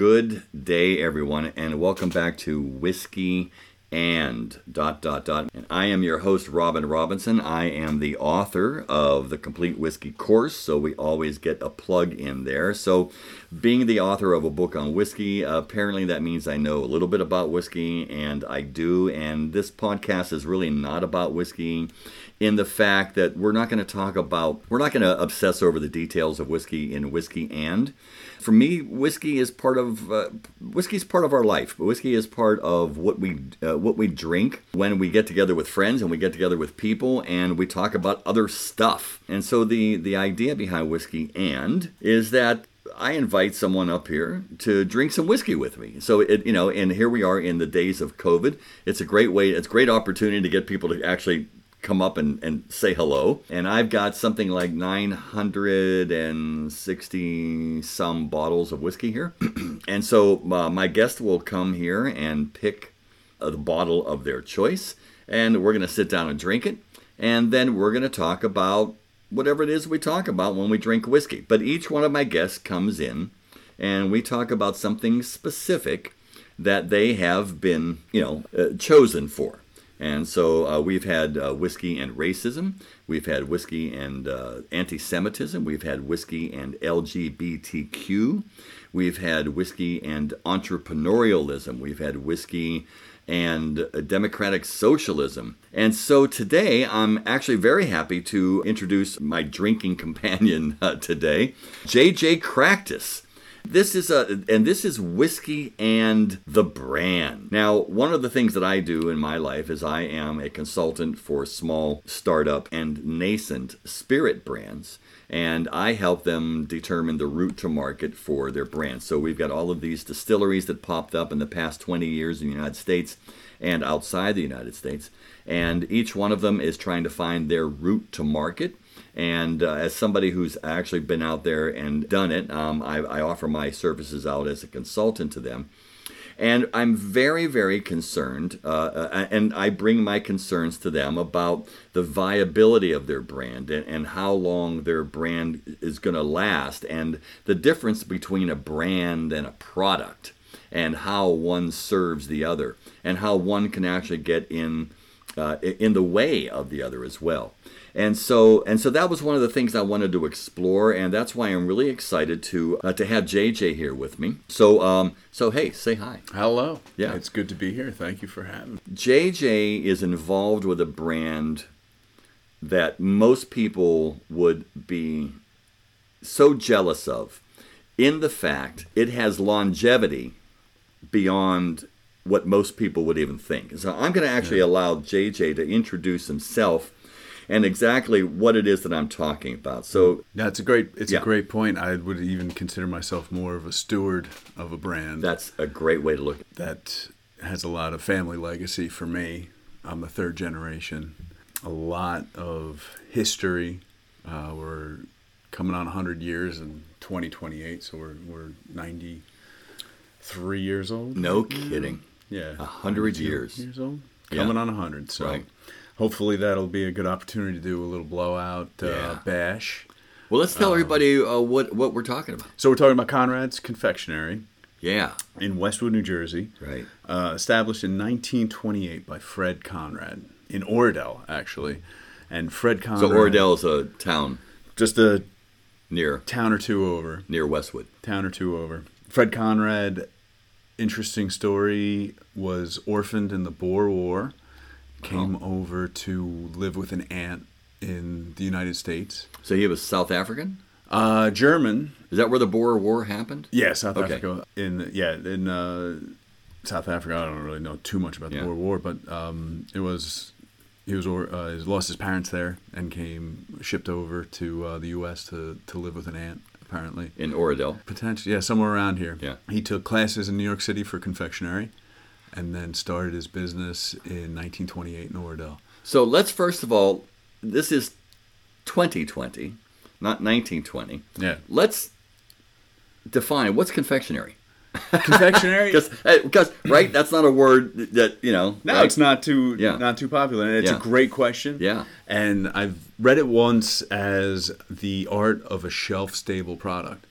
Good day, everyone, and welcome back to Whiskey and ... And I am your host, Robin Robinson. I am the author of the Complete Whiskey Course, so we always get a plug in there. So being the author of a book on whiskey, apparently that means I know a little bit about whiskey, and I do. And this podcast is really not about whiskey, in the fact that we're not going to obsess over the details of whiskey in Whiskey and. For me, whiskey's part of our life. Whiskey is part of what we drink when we get together with friends and we get together with people and we talk about other stuff. And so the idea behind Whiskey and is that I invite someone up here to drink some whiskey with me. So and here we are in the days of COVID. It's a great way. It's a great opportunity to get people to actually come up and say hello. And I've got something like 960 some bottles of whiskey here. And so my guest will come here and pick the bottle of their choice. And we're going to sit down and drink it. And then we're going to talk about whatever it is we talk about when we drink whiskey. But each one of my guests comes in and we talk about something specific that they have been, chosen for. And so we've had whiskey and racism. We've had whiskey and anti-Semitism. We've had whiskey and LGBTQ. We've had whiskey and entrepreneurialism. We've had whiskey and democratic socialism. And so today, I'm actually very happy to introduce my drinking companion today, JJ Cractus. This is Whiskey and the Brand. Now, one of the things that I do in my life is I am a consultant for small startup and nascent spirit brands, and I help them determine the route to market for their brands. So we've got all of these distilleries that popped up in the past 20 years in the United States and outside the United States, and each one of them is trying to find their route to market. And as somebody who's actually been out there and done it, I offer my services out as a consultant to them. And I'm very, very concerned, and I bring my concerns to them about the viability of their brand and how long their brand is going to last, and the difference between a brand and a product, and how one serves the other, and how one can actually get in the way of the other as well. And so that was one of the things I wanted to explore, and that's why I'm really excited to have JJ here with me. So hey, say hi. Hello. Yeah, it's good to be here. Thank you for having me. JJ is involved with a brand that most people would be so jealous of, in the fact it has longevity beyond what most people would even think. So I'm going to actually allow JJ to introduce himself and exactly what it is that I'm talking about. So that's a great point. I would even consider myself more of a steward of a brand. That's a great way to look at it. That has a lot of family legacy for me. I'm the third generation. A lot of history. We're coming on 100 years in 2028, so we're 93 years old. No kidding. Yeah. 100 years old. Coming on 100, so... Right. Hopefully that'll be a good opportunity to do a little blowout bash. Well, let's tell everybody what we're talking about. So we're talking about Conrad's Confectionery. Yeah. In Westwood, New Jersey. Right. Established in 1928 by Fred Conrad in Oradell, actually. And Fred Conrad. So Oradell is a town. Just a town or two over. Near Westwood. Town or two over. Fred Conrad, interesting story, was orphaned in the Boer War. Came over to live with an aunt in the United States. So he was South African? German. Is that where the Boer War happened? Yeah, South Africa. In South Africa, I don't really know too much about the Boer War, but he lost his parents there and shipped over to the U.S. to live with an aunt, apparently. In Oradell? Potentially, yeah, somewhere around here. Yeah. He took classes in New York City for confectionery, and then started his business in 1928 in Oradell. So let's, first of all, this is 2020, not 1920. Yeah. Let's define what's confectionery. Confectionery? Because right, that's not a word that, No, right? It's not too popular. And it's a great question. Yeah. And I've read it once as the art of a shelf-stable product.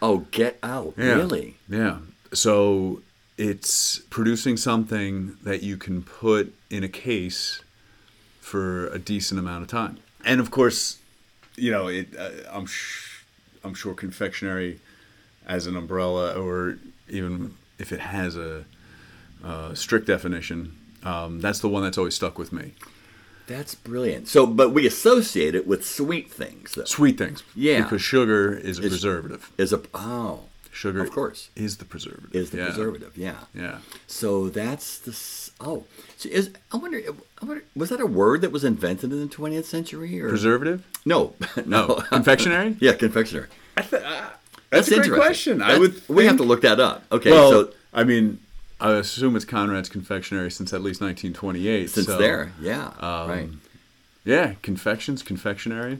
Oh, get out. Yeah. Really? Yeah. So it's producing something that you can put in a case for a decent amount of time. And of course, you know, I'm sure confectionery as an umbrella, or even if it has a strict definition, that's the one that's always stuck with me. That's brilliant. So, but we associate it with sweet things, though. Sweet things. Yeah. Because sugar is a preservative. Sugar, of course, is the preservative. Yeah. So that's the... Oh. So I wonder, was that a word that was invented in the 20th century? Or? Preservative? No. Confectionery? Yeah, confectionery. That's a great question. We have to look that up. Okay. Well, so, I mean... I assume it's Conrad's Confectionery since at least 1928. Right. Yeah, confectionery.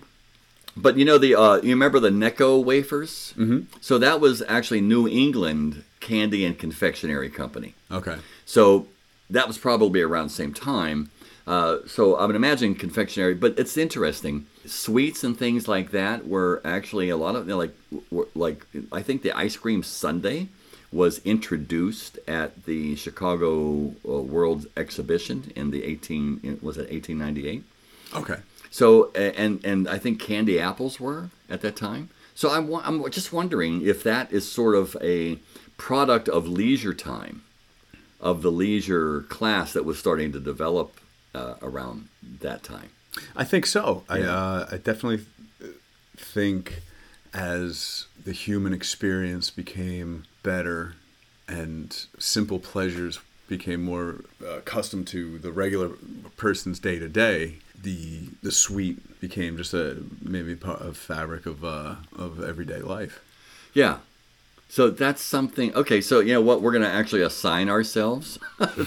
But you know, you remember the Necco wafers? Mm-hmm. So that was actually New England Candy and Confectionery Company. Okay. So that was probably around the same time. So I would imagine confectionery, but it's interesting. Sweets and things like that were actually a lot of, you know, like I think the ice cream sundae was introduced at the Chicago World's Exhibition in the 1898. Okay. So and I think candy apples were at that time. So I'm just wondering if that is sort of a product of leisure time, of the leisure class that was starting to develop around that time. I think so. Yeah. I definitely think as the human experience became better and simple pleasures became more accustomed to the regular person's day-to-day, the sweet became just a fabric of everyday life. Yeah. So that's something. Okay, so you know what? We're going to actually assign ourselves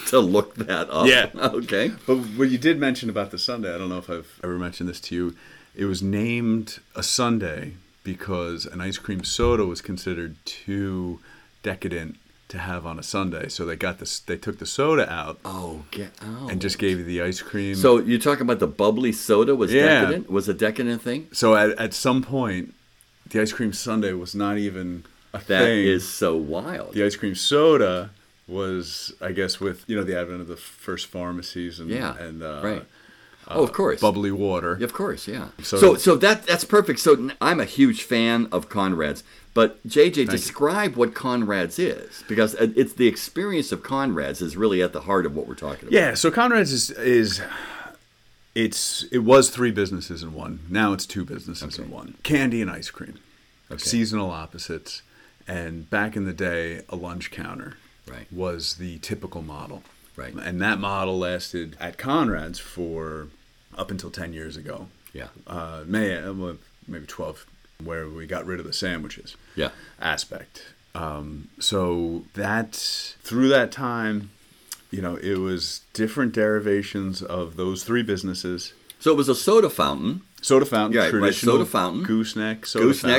to look that up. Yeah. Okay. But what you did mention about the sundae, I don't know if I've ever mentioned this to you. It was named a sundae because an ice cream soda was considered too decadent to have on a sundae, so they took the soda out. Oh, get out! And just gave you the ice cream. So you're talking about the bubbly soda was decadent? Was a decadent thing? So at some point, the ice cream sundae was not even a thing. That is so wild. The ice cream soda was, I guess, with the advent of the first pharmacies and right. Of course. Bubbly water. Of course, yeah. So that's perfect. So I'm a huge fan of Conrad's. But JJ, describe what Conrad's is, because it's the experience of Conrad's is really at the heart of what we're talking about. Yeah, so Conrad's it was three businesses in one. Now it's two businesses in one. Candy and ice cream. Okay. Seasonal opposites. And back in the day, a lunch counter was the typical model. Right. And that model lasted at Conrad's for up until 10 years ago. Yeah. Maybe 12, where we got rid of the sandwiches aspect. So that, through that time, it was different derivations of those three businesses. So it was a soda fountain. Traditional soda fountain.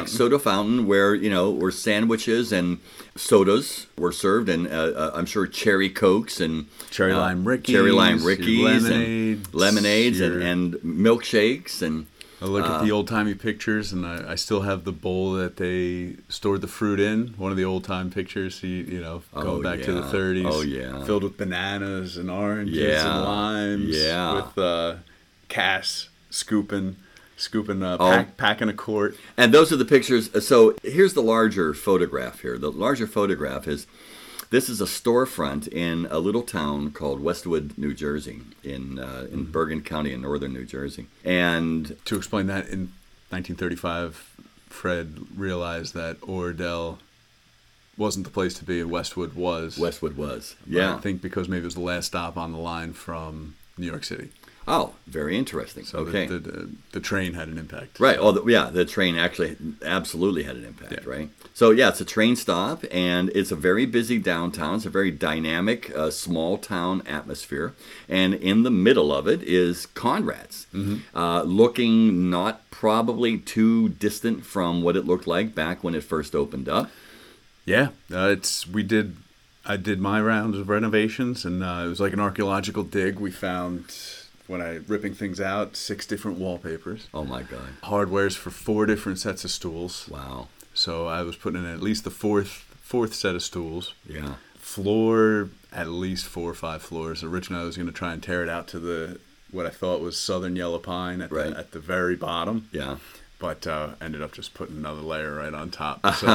Soda fountain, where, were sandwiches and sodas were served, and I'm sure cherry Cokes and... Cherry Lime Rickies. Lemonades and milkshakes. And I look at the old-timey pictures, and I still have the bowl that they stored the fruit in, one of the old-time pictures, going back to the 30s. Oh, yeah. Filled with bananas and oranges and limes. Yeah. With Cass scooping up, packing a quart. And those are the pictures. So here's the larger photograph here. The larger photograph is, this is a storefront in a little town called Westwood, New Jersey, in Bergen County in northern New Jersey. And to explain that, in 1935, Fred realized that Oradell wasn't the place to be, and Westwood was. Yeah. I think because maybe it was the last stop on the line from New York City. Oh, very interesting. So the train had an impact. Right. Oh, the train actually absolutely had an impact, right? So, it's a train stop, and it's a very busy downtown. It's a very dynamic, small-town atmosphere. And in the middle of it is Conrad's, looking not probably too distant from what it looked like back when it first opened up. Yeah. I did my rounds of renovations, and it was like an archaeological dig. We found... When I ripping things out, 6 different wallpapers. Oh my God! Hardwares for 4 different sets of stools. Wow! So I was putting in at least the fourth fourth set of stools. Yeah. Floor, at least 4 or 5 floors. Originally, I was going to try and tear it out to the what I thought was southern yellow pine at the very bottom. Yeah. But ended up just putting another layer right on top. So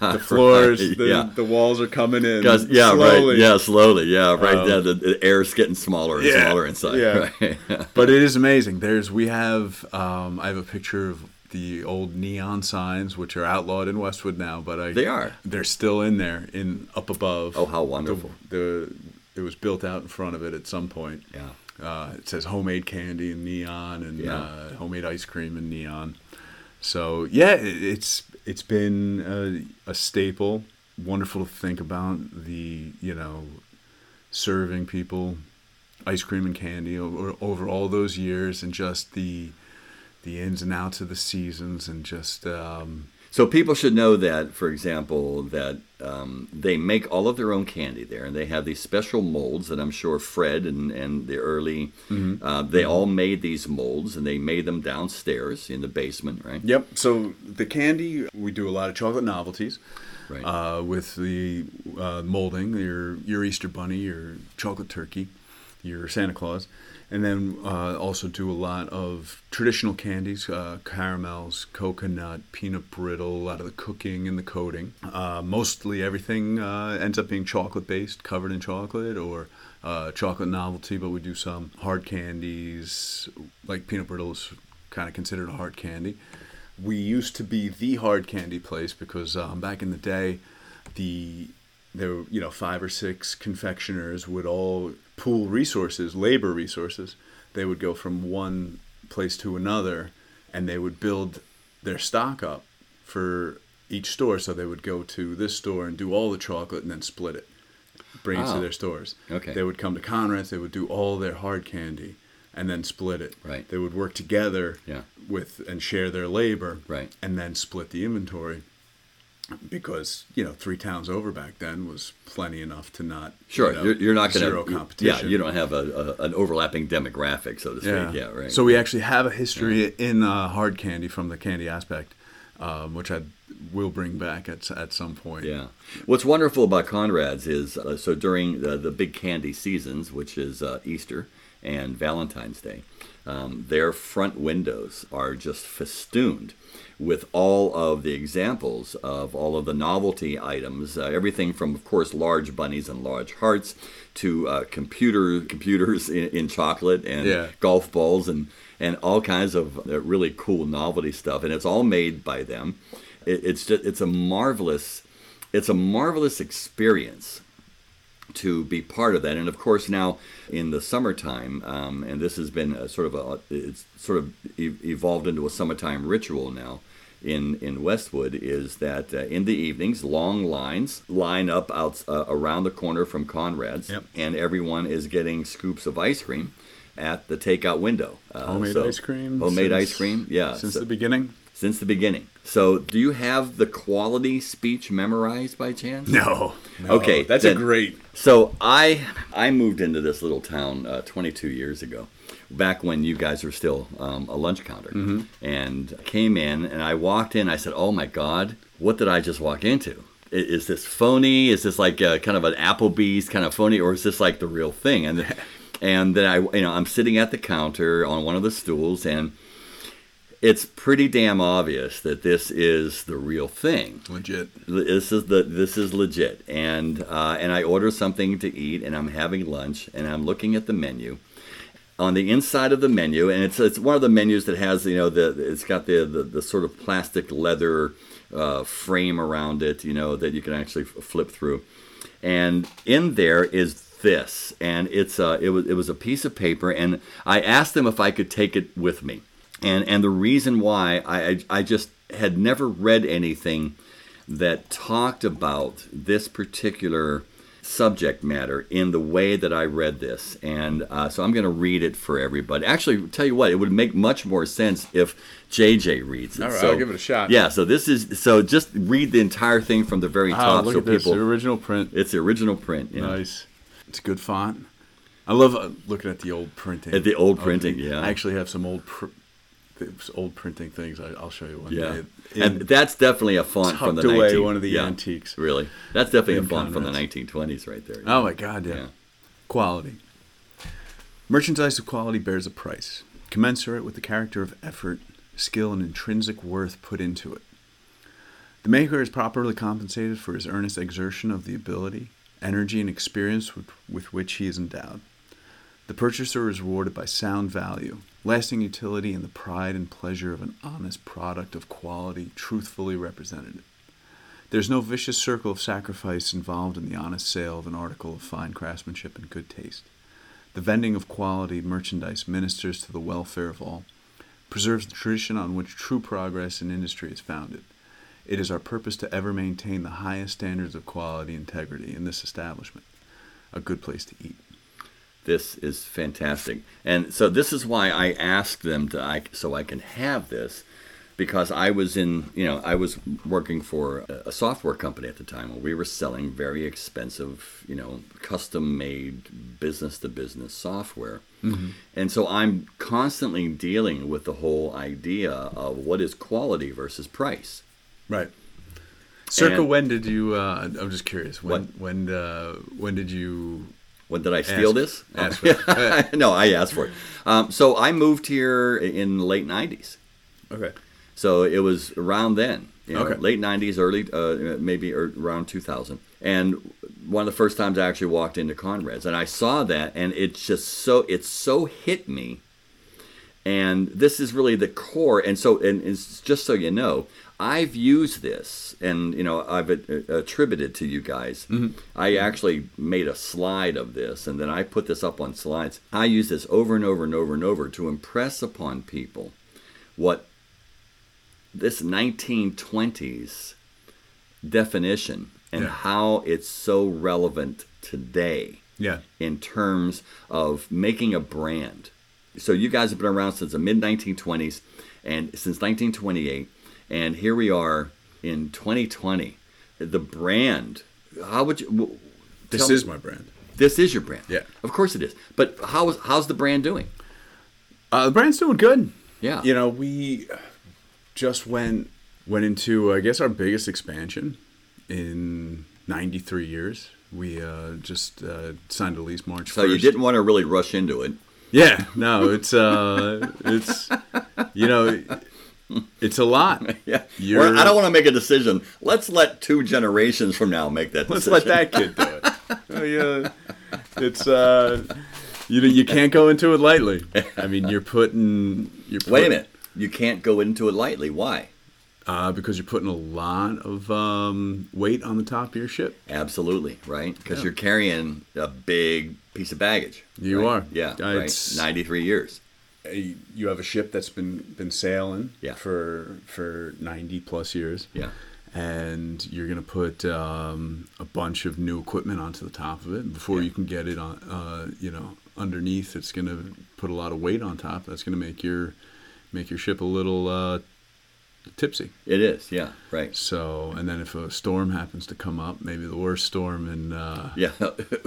the floors, right, the walls are coming in slowly. Yeah, slowly. Yeah, right. The air's getting smaller and smaller inside. Yeah. Right? But it is amazing. I have a picture of the old neon signs, which are outlawed in Westwood now, but they're still in there, up above. Oh, how wonderful! It was built out in front of it at some point. Yeah. It says homemade candy in neon and homemade ice cream in neon. So, yeah, it's been a staple. Wonderful to think about serving people ice cream and candy over all those years and just the ins and outs of the seasons and just... So people should know that, for example, that they make all of their own candy there, and they have these special molds that I'm sure Fred and the early, they all made these molds, and they made them downstairs in the basement, right? Yep. So the candy, we do a lot of chocolate novelties with the molding, your Easter bunny, your chocolate turkey, your Santa Claus, and then also do a lot of traditional candies, caramels, coconut, peanut brittle, a lot of the cooking and the coating. Mostly everything ends up being chocolate-based, covered in chocolate, or chocolate novelty, but we do some hard candies, like peanut brittle is kind of considered a hard candy. We used to be the hard candy place because back in the day, there were 5 or 6 confectioners would all pool resources, labor resources. They would go from one place to another, and they would build their stock up for each store. So they would go to this store and do all the chocolate and then split it, bring it to their stores. Okay. They would come to Conrad's, they would do all their hard candy and then split it. Right. They would work together and share their labor and then split the inventory. Because 3 towns over back then was plenty enough to not you're not gonna zero competition. Yeah, you don't have an overlapping demographic, so to speak. Yeah, yeah, right. So we actually have a history in hard candy from the candy aspect, which I will bring back at some point. Yeah, what's wonderful about Conrad's is so during the big candy seasons, which is Easter and Valentine's Day, their front windows are just festooned with all of the examples of all of the novelty items, everything from, of course, large bunnies and large hearts to computers in chocolate and golf balls and all kinds of really cool novelty stuff. And it's all made by them. It's a marvelous experience to be part of that. And of course now in the summertime, and this has been evolved into a summertime ritual now in Westwood, is that in the evenings, long lines line up out around the corner from Conrad's, and everyone is getting scoops of ice cream at the takeout window. Homemade ice cream since the beginning. Since the beginning. So do you have the quality speech memorized by chance? No. Okay. That's great. So I moved into this little town 22 years ago, back when you guys were still a lunch counter. Mm-hmm. And came in, and I walked in. I said, oh, my God, what did I just walk into? Is this phony? Is this like a, kind of an Applebee's kind of phony? Or is this like the real thing? And then I'm sitting at the counter on one of the stools, and it's pretty damn obvious that this is the real thing. Legit. This is legit. And I order something to eat, and I'm having lunch, and I'm looking at the menu. On the inside of the menu, and it's one of the menus that has it's got the sort of plastic leather frame around it, that you can actually flip through. And in there is this, and it was a piece of paper, and I asked them if I could take it with me. And the reason why I just had never read anything that talked about this particular subject matter in the way that I read this. And so I'm going to read it for everybody. Actually, tell you what, it would make much more sense if JJ reads it. All right, I'll give it a shot. Yeah, so just read the entire thing from the very top. Look at this, the original print. It's the original print. Nice. It's a good font. I love looking at the old printing. I actually have some old old printing things. I'll show you one day. And that's definitely a font from the 19th. Tucked away, one of the antiques. Really, that's definitely a font from the 1920s, right there. Oh my God, yeah. Quality. Merchandise of quality bears a price, commensurate with the character of effort, skill, and intrinsic worth put into it. The maker is properly compensated for his earnest exertion of the ability, energy, and experience with which he is endowed. The purchaser is rewarded by sound value, lasting utility, and the pride and pleasure of an honest product of quality truthfully represented. There's no vicious circle of sacrifice involved in the honest sale of an article of fine craftsmanship and good taste. The vending of quality merchandise ministers to the welfare of all, preserves the tradition on which true progress in industry is founded. It is our purpose to ever maintain the highest standards of quality and integrity in this establishment, a good place to eat. This is fantastic. And so this is why I asked them so I can have this, because I was working for a software company at the time where we were selling very expensive, custom-made business-to-business software. Mm-hmm. And so I'm constantly dealing with the whole idea of what is quality versus price. Right. Circa when did you, I'm just curious, when did you... When did I steal this? Ask for it. No, I asked for it. So I moved here in the late 90s. Okay. So it was around then, late 90s, early, maybe around 2000. And one of the first times I actually walked into Conrad's, and I saw that, and it so hit me. And this is really the core. And so, and just so you know, I've used this, and I've attributed to you guys. Mm-hmm. I actually made a slide of this, and then I put this up on slides. I use this over and over and over and over to impress upon people what this 1920s definition and how it's so relevant today in terms of making a brand. So you guys have been around since the mid-1920s and since 1928. And here we are in 2020. The brand. How would you? This is my brand. This is your brand. Yeah, of course it is. But how's the brand doing? The brand's doing good. Yeah. We just went into our biggest expansion in 93 years. We just signed a lease March 1st. So you didn't want to really rush into it. Yeah. No. It's It's a lot. Yeah. Well, I don't want to make a decision. Let's let two generations from now make that decision. Let's let that kid do it. It's you can't go into it lightly. I mean, wait a minute. You can't go into it lightly. Why? Because you're putting a lot of weight on the top of your ship. Absolutely, right? Because you're carrying a big piece of baggage. You are. Yeah, right. 93 years. You have a ship that's been sailing for 90 plus years, and you're going to put a bunch of new equipment onto the top of it. And before you can get it on, underneath, it's going to put a lot of weight on top. That's going to make your ship a little tipsy. It is, yeah, right. So, and then if a storm happens to come up, maybe the worst storm in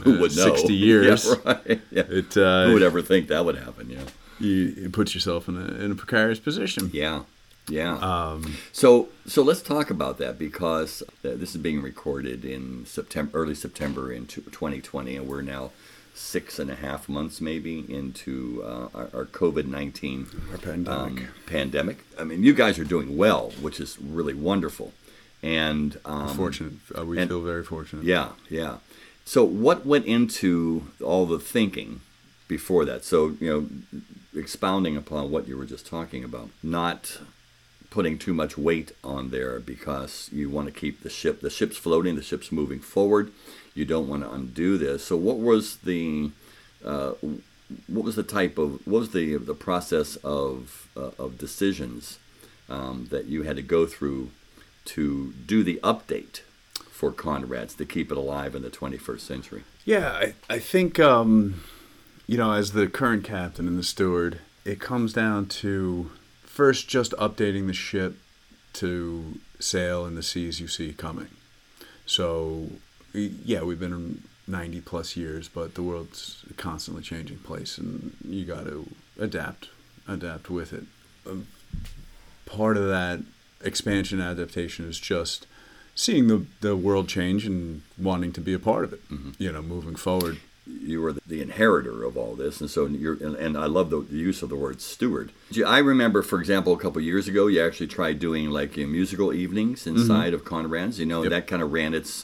who would 60 years, yeah, right. Yeah. Who would ever think that would happen? Yeah. You put yourself in a precarious position. Yeah, yeah. So let's talk about that, because this is being recorded in early September in 2020, and we're now 6.5 months maybe into our COVID-19 pandemic. I mean, you guys are doing well, which is really wonderful, and fortunate. We feel very fortunate. Yeah, yeah. So what went into all the thinking before that? So expounding upon what you were just talking about, not putting too much weight on there, because you want to keep the ship's floating, the ship's moving forward. You don't want to undo this. So what was the process of decisions that you had to go through to do the update for Conrad's to keep it alive in the 21st century? Yeah, I think as the current captain and the steward, it comes down to first just updating the ship to sail in the seas you see coming. So, yeah, we've been 90 plus years, but the world's a constantly changing place, and you got to adapt with it. part of that expansion and adaptation is just seeing the world change and wanting to be a part of it, mm-hmm. you know, moving forward. You were the inheritor of all this, and so and I love the use of the word steward. I remember, for example, a couple of years ago, you actually tried doing like musical evenings inside mm-hmm. of Conrad's. You know, yep. that kind of ran its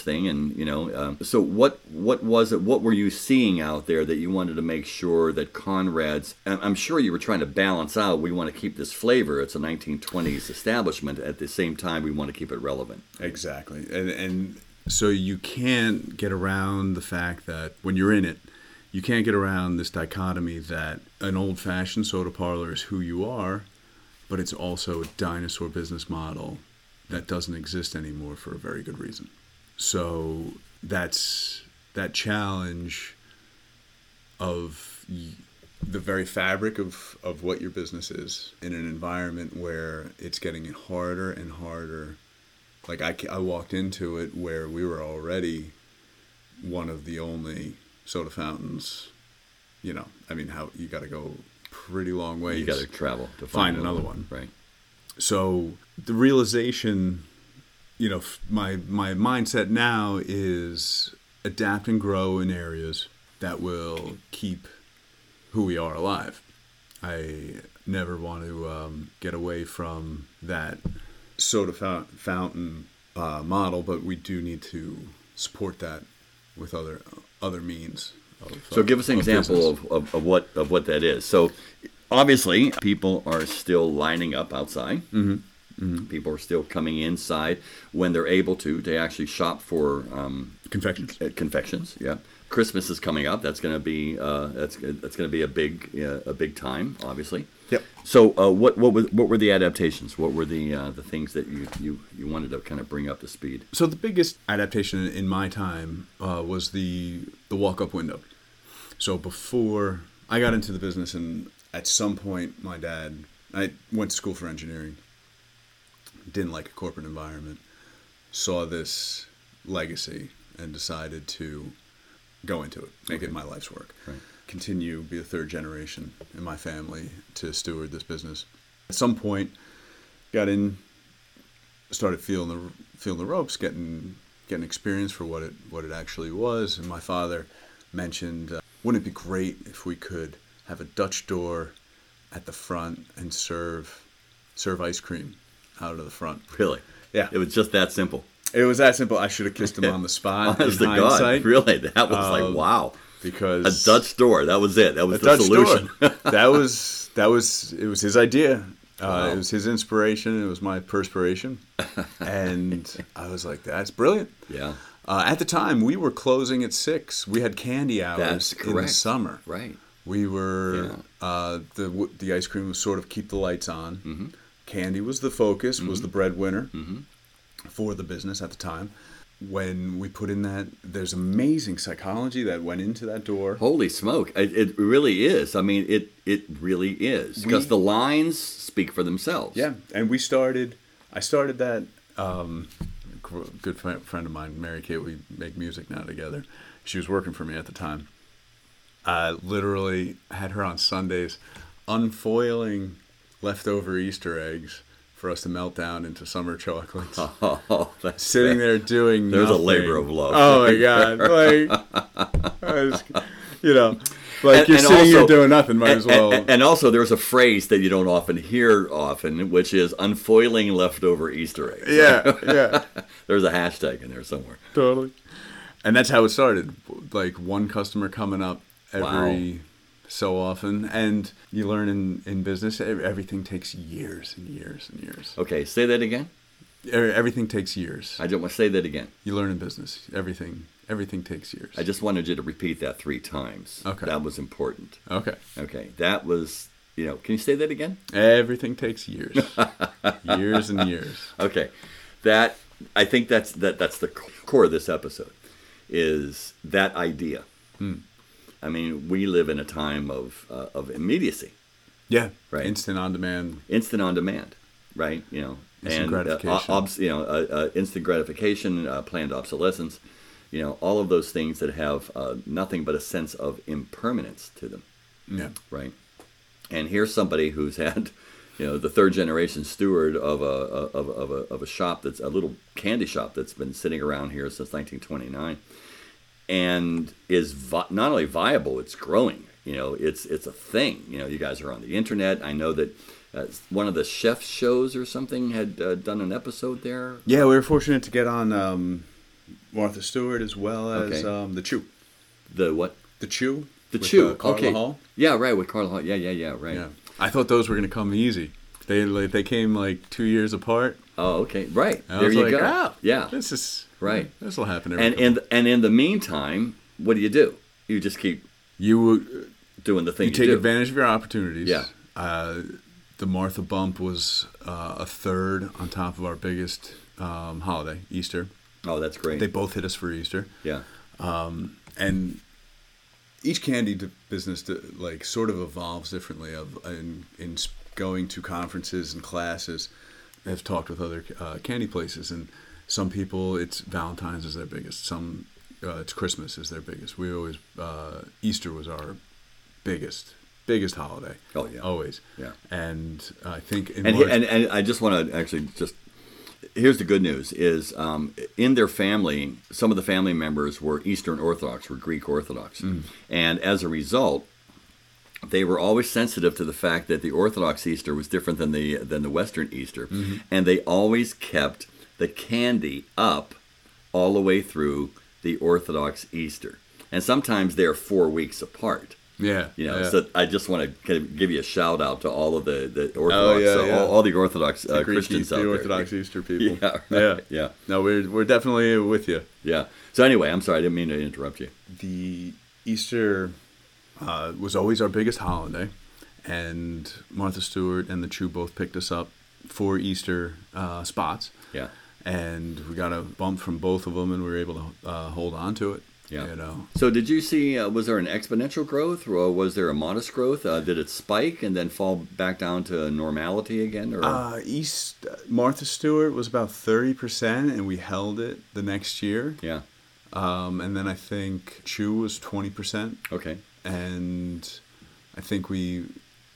thing, and you know. So what was it? What were you seeing out there that you wanted to make sure that Conrad's? I'm sure you were trying to balance out. We want to keep this flavor. It's a 1920s establishment. At the same time, we want to keep it relevant. Exactly, and. So you can't get around the fact that when you're in it, you can't get around this dichotomy that an old-fashioned soda parlor is who you are, but it's also a dinosaur business model that doesn't exist anymore for a very good reason. So that's that challenge of the very fabric of what your business is in an environment where it's getting harder and harder. Like I walked into it where we were already one of the only soda fountains, you know. I mean, how you got to go pretty long ways. You got to travel to find another one. Right. So the realization, you know, my mindset now is adapt and grow in areas that will keep who we are alive. I never want to get away from that soda fountain model, but we do need to support that with other means. So give us an example of what that is. So obviously people are still lining up outside. Mm-hmm. Mm-hmm. People are still coming inside when they're able to actually shop for confections. Yeah, Christmas is coming up. That's going to be that's going to be a big time, obviously. Yep. So what were the adaptations? What were the things that you wanted to kind of bring up to speed? So the biggest adaptation in my time was the walk-up window. So before I got into the business, and at some point my dad, I went to school for engineering. Didn't like a corporate environment, saw this legacy and decided to go into it, make it my life's work. Right. Continue, be a third generation in my family to steward this business. At some point, got in, started feeling the ropes, getting experience for what it actually was. And my father mentioned, wouldn't it be great if we could have a Dutch door at the front and serve ice cream out of the front? Really? Yeah. It was just that simple. It was that simple. I should have kissed him on the spot. Honest to God. Really? That was like, wow. Because a Dutch door. That was it. That was the solution. It was his idea. Wow. It was his inspiration. It was my perspiration. And I was like, that's brilliant. Yeah. At the time, we were closing at 6. We had candy hours in the summer. Right. We were, the ice cream was sort of keep the lights on. Mm-hmm. Candy was the focus, mm-hmm. was the breadwinner mm-hmm. for the business at the time. When we put in that, there's amazing psychology that went into that door. Holy smoke. It really is. I mean, it really is. Because the lines speak for themselves. Yeah. And I started that, good friend of mine, Mary Kate, we make music now together. She was working for me at the time. I literally had her on Sundays unfoiling leftover Easter eggs for us to melt down into summer chocolates. Oh, sitting there doing nothing. There's a labor of love. Oh my God! Like, I was, you know, like and you're sitting here doing nothing. Might as well. And also, there's a phrase that you don't often hear, which is unfoiling leftover Easter eggs. Yeah, yeah. There's a hashtag in there somewhere. Totally. And that's how it started. Like one customer coming up every. Wow. So often, and you learn in business, everything takes years and years and years. Okay, say that again. Everything takes years. I don't want to say that again. You learn in business, everything takes years. I just wanted you to repeat that 3 times. Okay, that was important. Okay, that was, you know. Can you say that again? Everything takes years, years and years. Okay, that I think that's the core of this episode, is that idea. I mean, we live in a time of immediacy. Yeah, right. Instant on demand, right? You know, instant gratification. Instant gratification, planned obsolescence. You know, all of those things that have nothing but a sense of impermanence to them. Yeah, right. And here's somebody who's had, you know, the third generation steward of a shop that's a little candy shop that's been sitting around here since 1929, and is not only viable, it's growing. You know, it's a thing. You know, you guys are on the internet. I know that one of the chef shows or something had done an episode there. Yeah, we were fortunate to get on Martha Stewart as well as The Chew. The what? The Chew. The Chew. Carla Hall. Yeah, right, with Carla Hall. Yeah, right. Yeah. I thought those were going to come easy. They came like 2 years apart. Oh, okay. Right. And there you go. Ah, yeah. This is right. This will happen every time. And in the meantime, what do? You just keep doing the thing you do. You take advantage of your opportunities. Yeah. The Martha bump was a third on top of our biggest holiday, Easter. Oh, that's great. They both hit us for Easter. Yeah. And each candy business like sort of evolves differently. In going to conferences and classes, I've talked with other candy places, and some people it's Valentine's is their biggest. Some it's Christmas is their biggest. We always Easter was our biggest holiday. Oh yeah, always. Yeah, and I think and I just want to actually just here's the good news is in their family, some of the family members were Eastern Orthodox, were Greek Orthodox, and as a result, they were always sensitive to the fact that the Orthodox Easter was different than the Western Easter, and they always kept the candy up all the way through the Orthodox Easter, and sometimes they're 4 weeks apart. Yeah, you know. Yeah. So I just want to kind of give you a shout out to all of the Orthodox, all the Orthodox Christians out there, the Orthodox Easter people. Yeah, right. Yeah. No, we're definitely with you. Yeah. So anyway, I'm sorry, I didn't mean to interrupt you. The Easter was always our biggest holiday, and Martha Stewart and the Chew both picked us up for Easter spots. Yeah. And we got a bump from both of them, and we were able to hold on to it. Yeah. You know. So did you see, was there an exponential growth or was there a modest growth? Did it spike and then fall back down to normality again? Or? Martha Stewart was about 30% and we held it the next year. Yeah. And then I think Chew was 20%. Okay. And I think we...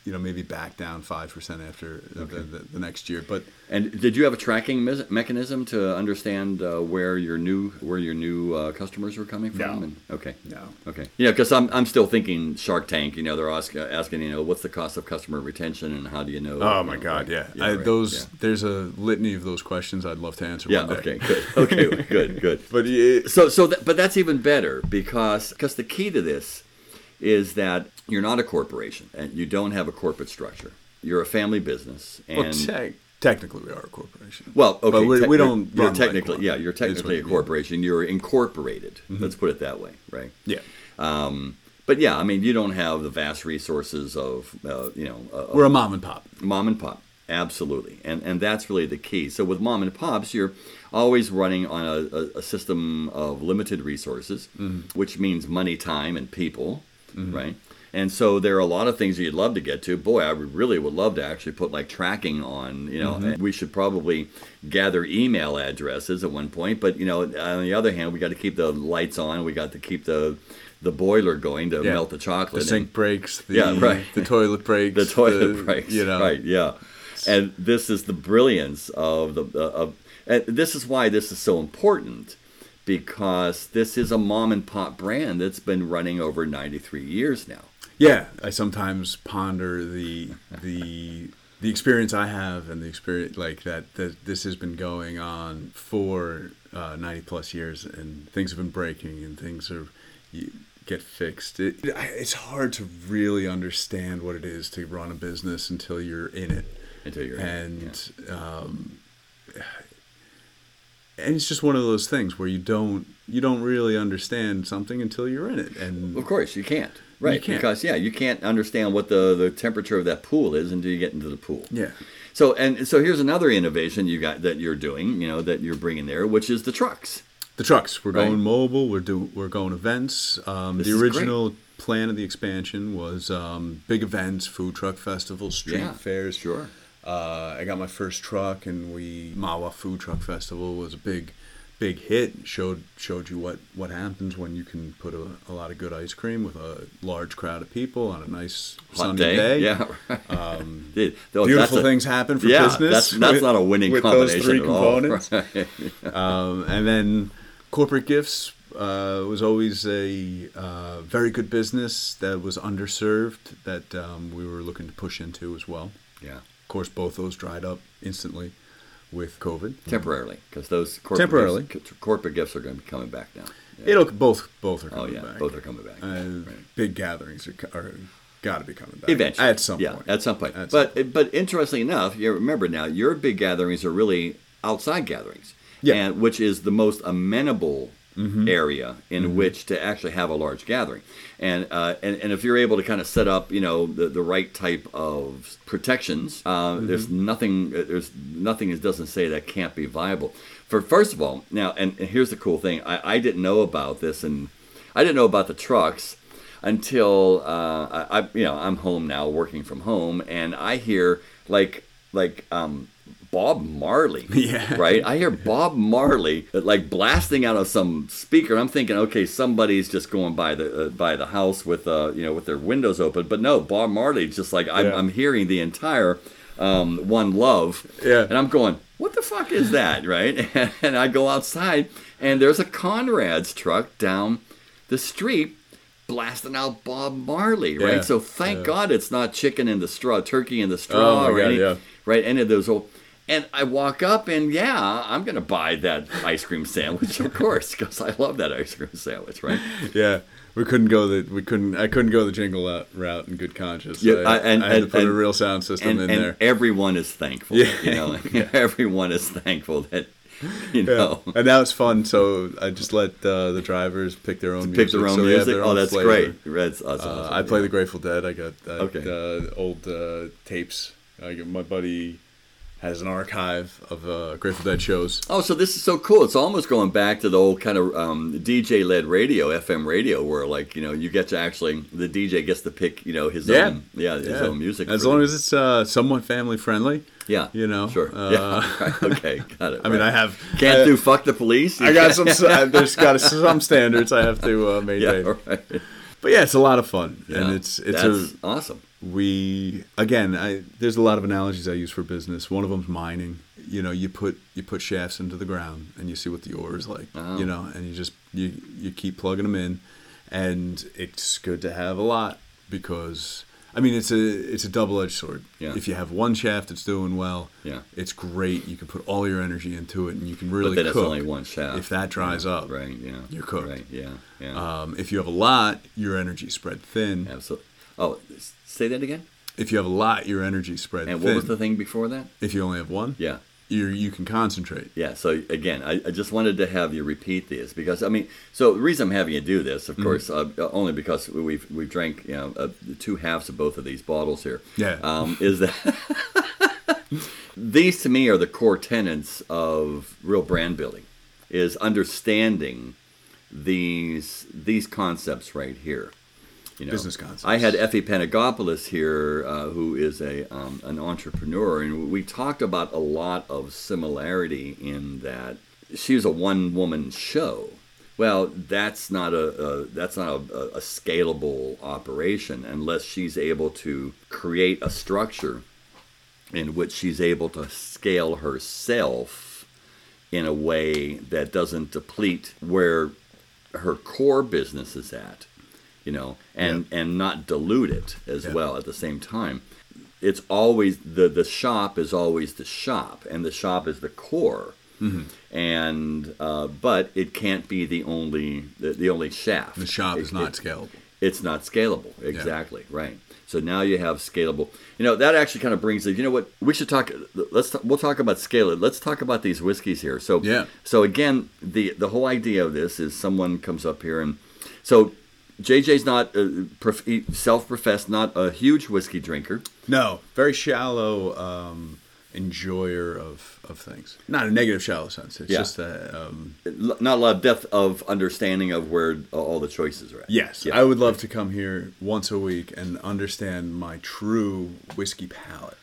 you know, maybe back down 5% after the next year. But and did you have a tracking mechanism to understand where your new customers were coming from? No. Okay. Yeah, because I'm still thinking Shark Tank. You know, they're asking, you know, what's the cost of customer retention and how do you know? Oh my God, yeah. There's a litany of those questions I'd love to answer. Yeah. One day. Okay. Good. Okay. Good. But but that's even better because the key to this is that you're not a corporation and you don't have a corporate structure. You're a family business. And technically, we are a corporation. Well, okay, but we don't. You're technically a corporation. Yeah. You're incorporated. Mm-hmm. Let's put it that way, right? Yeah. But yeah, I mean, you don't have the vast resources of we're a mom and pop. Mom and pop, absolutely, and that's really the key. So with mom and pops, you're always running on a system of limited resources, which means money, time, and people. Mm-hmm. Right, and so there are a lot of things that you'd love to get to. Boy, I really would love to actually put like tracking on. You know, we should probably gather email addresses at one point. But you know, on the other hand, we got to keep the lights on. We got to keep the boiler going to melt the chocolate. The sink breaks. The toilet breaks. The toilet breaks. You know. Right. Yeah. And this is the brilliance of and this is why this is so important. Because this is a mom-and-pop brand that's been running over 93 years now. Yeah, I sometimes ponder the experience I have and the experience like that this has been going on for 90-plus years, and things have been breaking and things get fixed. It's hard to really understand what it is to run a business until you're in it. Yeah. And it's just one of those things where you don't really understand something until you're in it. And of course, you can't. Right. You can't. Because, you can't understand what the temperature of that pool is until you get into the pool. Yeah. So here's another innovation you got that you're doing, you know, that you're bringing there, which is the trucks. The trucks. We're going mobile. We're going events. The original plan of the expansion was big events, food truck festivals, street fairs. Sure. I got my first truck, and Mawa Food Truck Festival was a big, big hit showed you what happens when you can put a lot of good ice cream with a large crowd of people on a nice hot sunny day. Yeah, dude, beautiful things happen for business. That's not a winning combination those three at components. All. Right. And then corporate gifts was always a very good business that was underserved that we were looking to push into as well. Yeah, of course, both those dried up instantly with COVID temporarily, because those corporate gifts are going to be coming back now. Yeah. It'll both are coming back. Both are coming back. Right. Big gatherings are got to be coming back eventually at some point. But interestingly enough, you remember now your big gatherings are really outside gatherings, and which is the most amenable area in which to actually have a large gathering, and if you're able to kind of set up, you know, the right type of protections, there's nothing that doesn't say that can't be viable. For first of all, now and here's the cool thing, I didn't know about this, and I didn't know about the trucks until I you know, I'm home now, working from home, and I hear like Bob Marley, right? I hear Bob Marley like blasting out of some speaker. I'm thinking, okay, somebody's just going by the house with you know, with their windows open. But no, Bob Marley just like I'm hearing the entire One Love, and I'm going, what the fuck is that, right? And I go outside, and there's a Conrad's truck down the street blasting out Bob Marley, right? So thank God it's not chicken in the straw, turkey in the straw, right? Any of those old. And I walk up, and I'm going to buy that ice cream sandwich, of course, because I love that ice cream sandwich, right? Yeah, I couldn't go the jingle route in good conscience. Yeah, I had to put a real sound system in there. And everyone is thankful. Yeah. You know, everyone is thankful that, you know. Yeah. And now it's fun, so I just let the drivers pick their own music. Oh, that's flavor. Great. That's awesome. I play the Grateful Dead. I got old tapes. My buddy has an archive of Grateful Dead shows. Oh, so this is so cool. It's almost going back to the old kind of DJ-led radio, FM radio, where, like, you know, you get to actually, the DJ gets to pick, you know, his own music. As long as it's somewhat family-friendly. Yeah. You know. Sure. Right. Okay. Got it. I mean, I have... Can't do Fuck the Police? I got some... There's got some standards I have to maintain. Yeah, right. But, yeah, it's a lot of fun. Yeah. And it's awesome. There's a lot of analogies I use for business. One of them's mining. You know, you put shafts into the ground and you see what the ore is like. Oh. You know, and you just keep plugging them in, and it's good to have a lot because I mean it's a double-edged sword. Yeah. If you have one shaft that's doing well, it's great. You can put all your energy into it, and you can really. But then cook. It's only one shaft. If that dries up, right? Yeah, you're cooked. Right. Yeah. Yeah. If you have a lot, your energy's spread thin. Absolutely. Oh, say that again? If you have a lot, your energy spread thin. And what was the thing before that? If you only have one? Yeah. You can concentrate. Yeah, so again, I just wanted to have you repeat this because, I mean, so the reason I'm having you do this, of course, only because we've drank, you know, two halves of both of these bottles here. Yeah. Is that... These, to me, are the core tenets of real brand building, is understanding these concepts right here. You know, business concepts. I had Effie Panagopoulos here, who is an entrepreneur, and we talked about a lot of similarity in that she was a one-woman show. Well, that's not a scalable operation unless she's able to create a structure in which she's able to scale herself in a way that doesn't deplete where her core business is at. You know, and not dilute it as well at the same time. It's always the shop is always the shop, and the shop is the core. Mm-hmm. And but it can't be the only shaft. The shop is not scalable. It's not scalable, exactly right. So now you have scalable. You know, that actually kind of brings it. You know what? We should talk. We'll talk about scale. Let's talk about these whiskeys here. So So again, the whole idea of this is someone comes up here and so. JJ's not self-professed, not a huge whiskey drinker. No, very shallow enjoyer of things. Not in a negative, shallow sense. It's just that... not a lot of depth of understanding of where all the choices are at. Yes, yeah. I would love to come here once a week and understand my true whiskey palate.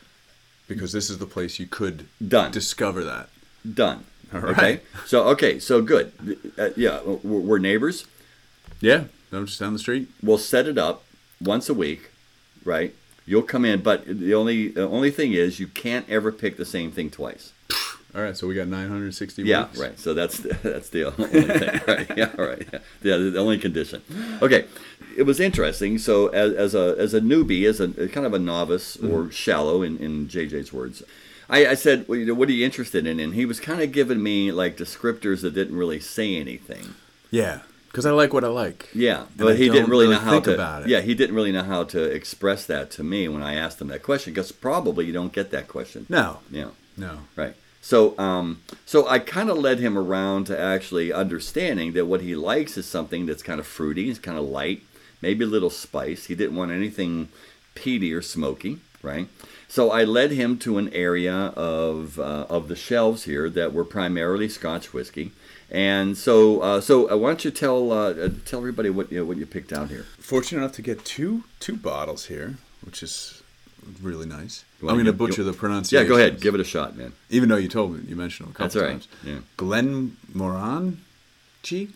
Because this is the place you could discover that. Done. All right. Okay. So good. Yeah, we're neighbors. Yeah, I'm just down the street. We'll set it up once a week, right? You'll come in, but the only thing is you can't ever pick the same thing twice. All right, so we got 960 weeks. Yeah, right. So that's the only thing. Right. Yeah, all right. Yeah, the only condition. Okay, it was interesting. So as a newbie, as a kind of a novice or shallow, in JJ's words, I said, well, what are you interested in? And he was kind of giving me like descriptors that didn't really say anything. Yeah, because I like what I like. Yeah, but he didn't really know how to. Yeah, he didn't really know how to express that to me when I asked him that question, because probably you don't get that question. No. Yeah. No. Right. So so I kind of led him around to actually understanding that what he likes is something that's kind of fruity, it's kind of light, maybe a little spice. He didn't want anything peaty or smoky, right? So I led him to an area of the shelves here that were primarily Scotch whiskey. And so why don't you tell everybody what you picked out here? Fortunate enough to get two bottles here, which is really nice. I'm going to butcher the pronunciation. Yeah, go ahead. Give it a shot, man. Even though you mentioned it a couple times. That's all right. Yeah. Glenmorangie?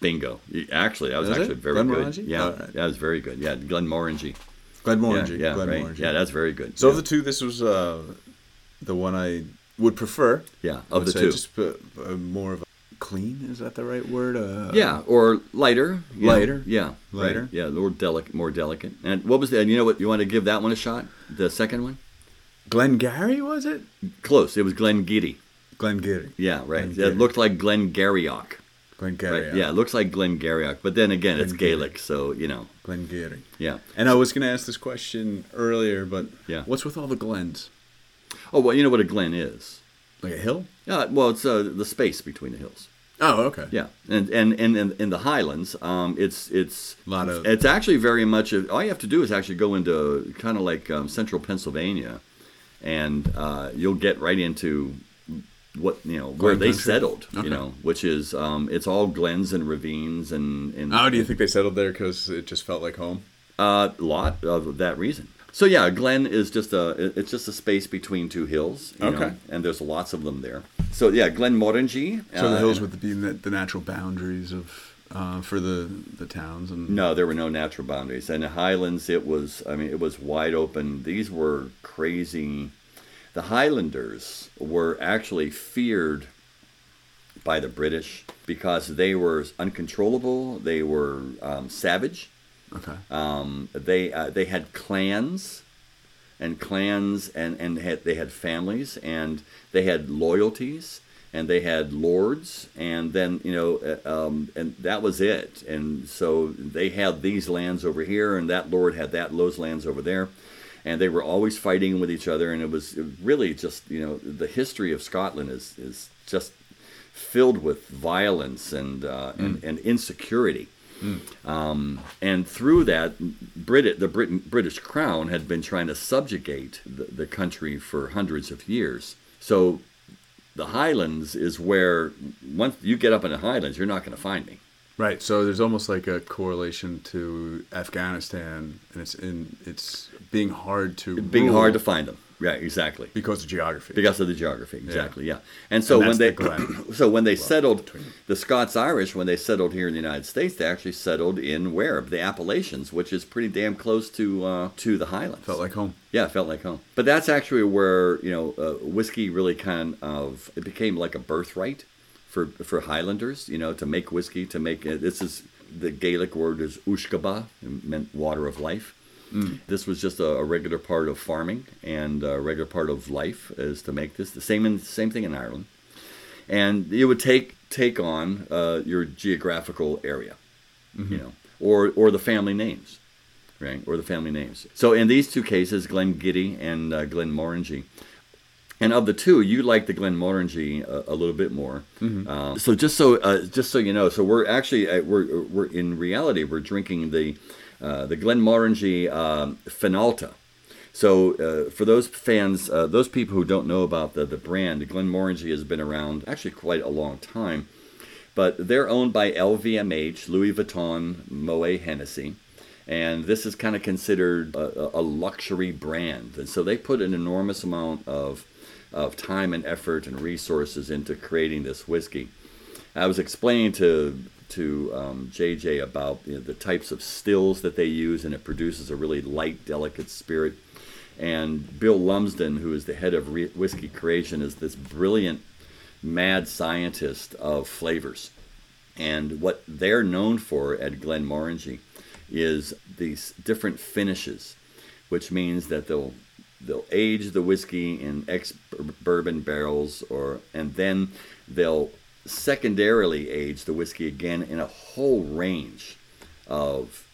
Bingo. Actually, that was very good. Yeah, right. That was very good. Yeah, Glenmorangie. Glenmorangie. Yeah, right. Yeah, that's very good. So of the two, this was the one I would prefer. Yeah, of the two. Just more of a clean, is that the right word? Yeah, or lighter. Yeah. Lighter. Yeah. Lighter. Right. Yeah, more delicate. And what was you know what, you want to give that one a shot? The second one? Glengarry, was it? Close. It was Glengiddie. Glengiddie. Yeah, right. Glengiddie. It looked like Glen Garioch. Glen Garioch. Right? Yeah, it looks like Glen Garioch. But then again, it's Gaelic, so, you know. Glengarry. Yeah. And I was going to ask this question earlier, but what's with all the glens? Oh, well, you know what a glen is. Like a hill? Yeah, well, it's the space between the hills. Oh, okay. Yeah, and in the Highlands, it's actually very much. All you have to do is actually go into kind of like central Pennsylvania, and you'll get right into what where they settled. Okay. Which is it's all glens and ravines and. How do you think they settled there? Because it just felt like home. A lot of that reason. So yeah, a glen is just a space between two hills, and there's lots of them there. So yeah, Glenmorangie. So the hills would be the natural boundaries of for the towns and. No, there were no natural boundaries. And the Highlands, it was wide open. These were crazy. The Highlanders were actually feared by the British because they were uncontrollable. They were savage. Okay. They had clans, they had families, and they had loyalties, and they had lords, and then and that was it. And so they had these lands over here, and that lord had those lands over there, and they were always fighting with each other. And it was really just the history of Scotland is just filled with violence and insecurity. Mm. And through that, the British crown had been trying to subjugate the country for hundreds of years. So the Highlands is where, once you get up in the Highlands, you're not going to find me. Right. So there's almost like a correlation to Afghanistan, and it's being hard to find them. Yeah, exactly. Because of the geography, exactly. Yeah, and so when they settled the Scots-Irish, when they settled here in the United States, they actually settled in the Appalachians, which is pretty damn close to the Highlands. Felt like home. Yeah, felt like home. But that's actually where whiskey really it became like a birthright for Highlanders. To make whiskey, this is the Gaelic word is ushkaba, it meant water of life. Mm. This was just a regular part of farming and a regular part of life is to make this. The same thing in Ireland. And it would take on your geographical area, mm-hmm. Or the family names, right? Or the family names. So in these two cases, Glengiddie and Glenmorangie. And of the two, you like the Glenmorangie a little bit more. Mm-hmm. So you know, so we're actually we're in reality we're drinking the Glenmorangie Finalta. So for those fans, those people who don't know about the brand, Glenmorangie has been around actually quite a long time. But they're owned by LVMH, Louis Vuitton Moet Hennessy. And this is kind of considered a luxury brand. And so they put an enormous amount of of time and effort and resources into creating this whiskey. I was explaining to JJ about the types of stills that they use, and it produces a really light, delicate spirit. And Bill Lumsden, who is the head of whiskey creation, is this brilliant mad scientist of flavors. And what they're known for at Glenmorangie is these different finishes, which means that they'll age the whiskey in ex-bourbon barrels, and then they'll secondarily age the whiskey again in a whole range of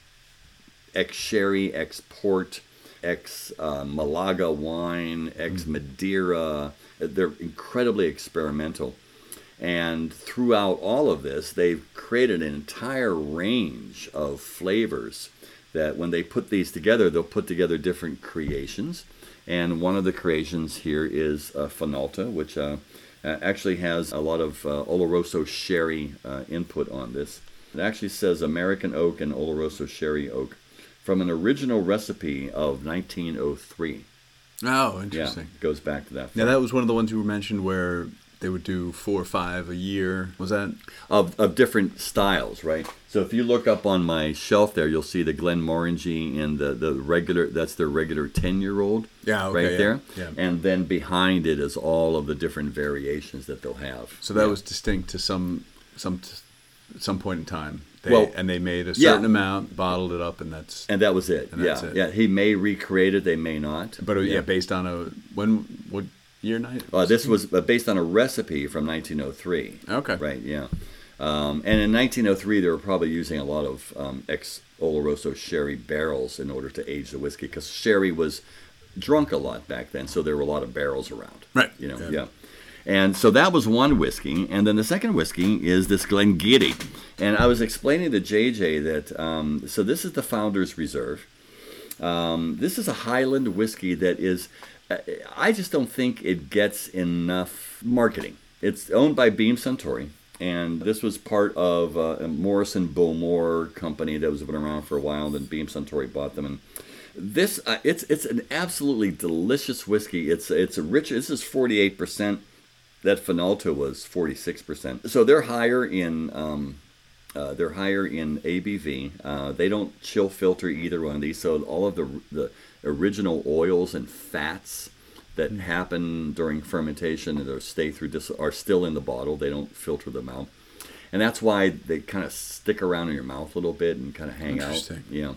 ex-sherry, ex-port, ex-Malaga wine, ex-Madeira. They're incredibly experimental. And throughout all of this, they've created an entire range of flavors that when they put these together, they'll put together different creations. And one of the creations here is Fenalta, which actually has a lot of Oloroso sherry input on this. It actually says American oak and Oloroso sherry oak from an original recipe of 1903. Oh, interesting. Yeah, goes back to that. Now, that was one of the ones you mentioned where they would do 4 or 5 a year. Was that? Of different styles, right? So if you look up on my shelf there, you'll see the Glenmorangie and the regular, that's their regular 10-year-old there. Yeah. And then behind it is all of the different variations that they'll have. So that was distinct to some point in time. They made a certain amount, bottled it up, and that was it. Yeah. He may recreate it, they may not. But based on what year? This was based on a recipe from 1903. Okay. Right. Yeah. And in 1903, they were probably using a lot of ex-Oloroso sherry barrels in order to age the whiskey, because sherry was drunk a lot back then, so there were a lot of barrels around. Right. Yeah. And so that was one whiskey. And then the second whiskey is this Glengiddich. And I was explaining to JJ that, so this is the Founders Reserve. This is a Highland whiskey that is, I just don't think it gets enough marketing. It's owned by Beam Suntory. And this was part of a Morrison Bowmore company that was been around for a while. Then Beam Suntory bought them. And this, it's an absolutely delicious whiskey. It's a rich, this is 48%. That Fenalta was 46%. So they're higher in ABV. They don't chill filter either one of these. So all of the original oils and fats that happen during fermentation and stay through are still in the bottle. They don't filter them out, and that's why they kind of stick around in your mouth a little bit and kind of hang out. Yeah,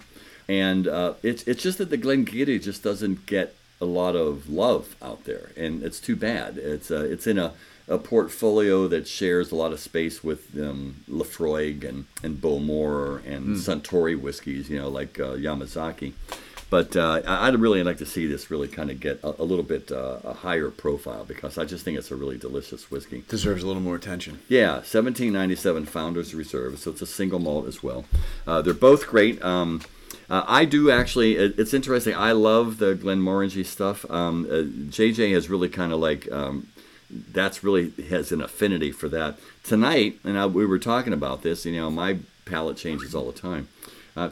and it's just that the Glengiddich just doesn't get a lot of love out there, and it's too bad. It's in a portfolio that shares a lot of space with Laphroaig and Bowmore and Suntory whiskeys, like Yamazaki. But I'd really like to see this really kind of get a little bit a higher profile, because I just think it's a really delicious whiskey. Deserves a little more attention. Yeah, 1797 Founders Reserve, so it's a single malt as well. They're both great. I do actually, it's interesting, I love the Glenmorangie stuff. JJ has really kind of that's really has an affinity for that. Tonight, and we were talking about this, my palate changes all the time.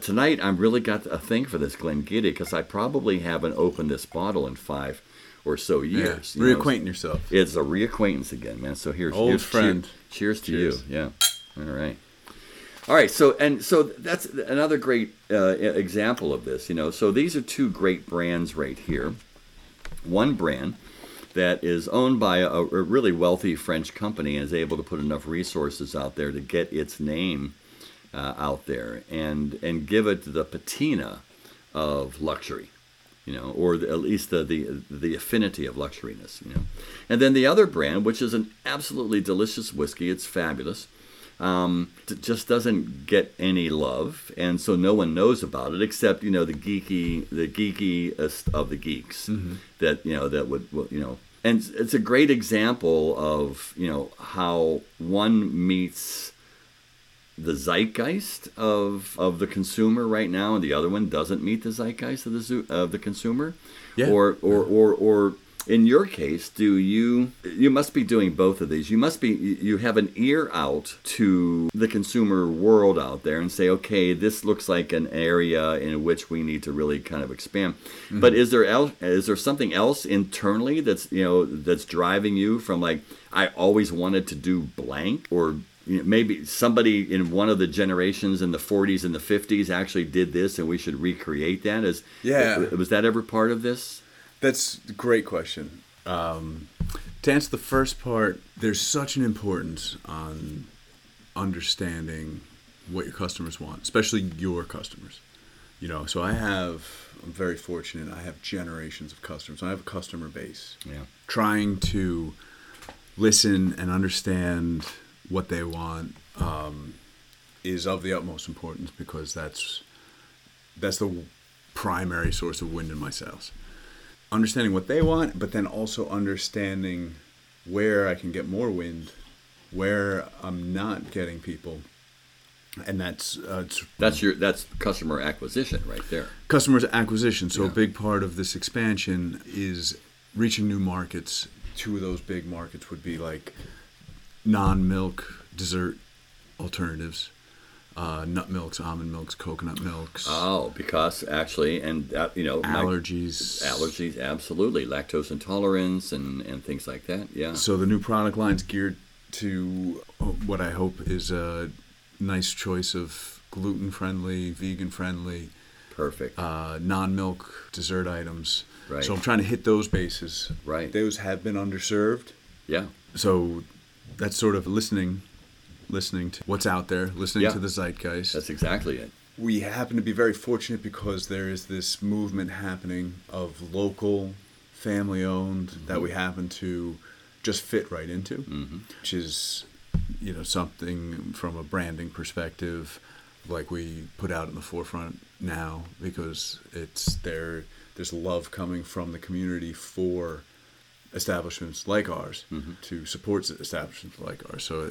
Tonight, I've really got a thing for this Glengiddich, because I probably haven't opened this bottle in 5 or so years. Yeah. Reacquainting yourself. It's a reacquaintance again, man. So here's friend. Cheers to you. Yeah. All right. All right, so that's another great example of this. So these are two great brands right here. One brand that is owned by a really wealthy French company and is able to put enough resources out there to get its name out there and give it the patina of luxury, or at least the affinity of luxuriness. And then the other brand, which is an absolutely delicious whiskey, it's fabulous. It just doesn't get any love, and so no one knows about it except the geekiest of the geeks that that would. And it's a great example of how one meets the zeitgeist of the consumer right now, and the other one doesn't meet the zeitgeist of the consumer, or In your case, you must be doing both of these. You have an ear out to the consumer world out there and say, okay, this looks like an area in which we need to really kind of expand. Mm-hmm. But is there something else internally that's driving you from, like, I always wanted to do blank, or maybe somebody in one of the generations in the 40s and the 50s actually did this and we should recreate that? Was that ever part of this? That's a great question. To answer the first part, there's such an importance on understanding what your customers want, especially your customers. So I'm very fortunate. I have generations of customers. I have a customer base. Yeah. Trying to listen and understand what they want is of the utmost importance, because that's the primary source of wind in my sails. Understanding what they want, but then also understanding where I can get more wind, where I'm not getting people, and that's customer acquisition right there. Customers acquisition. So a big part of this expansion is reaching new markets. Two of those big markets would be like non-milk dessert alternatives. Nut milks, almond milks, coconut milks. Oh, because actually, allergies, absolutely, lactose intolerance and things like that. Yeah. So the new product line's geared to what I hope is a nice choice of gluten-friendly, vegan-friendly, perfect, non-milk dessert items. Right. So I'm trying to hit those bases. Right. Those have been underserved. Yeah. So that's sort of listening to what's out there, to the zeitgeist. That's exactly it. We happen to be very fortunate because there is this movement happening of local, family-owned, mm-hmm. that we happen to just fit right into, mm-hmm. which is, something from a branding perspective, like we put out in the forefront now, because it's there. There's love coming from the community for establishments like ours, mm-hmm. to support establishments like ours. So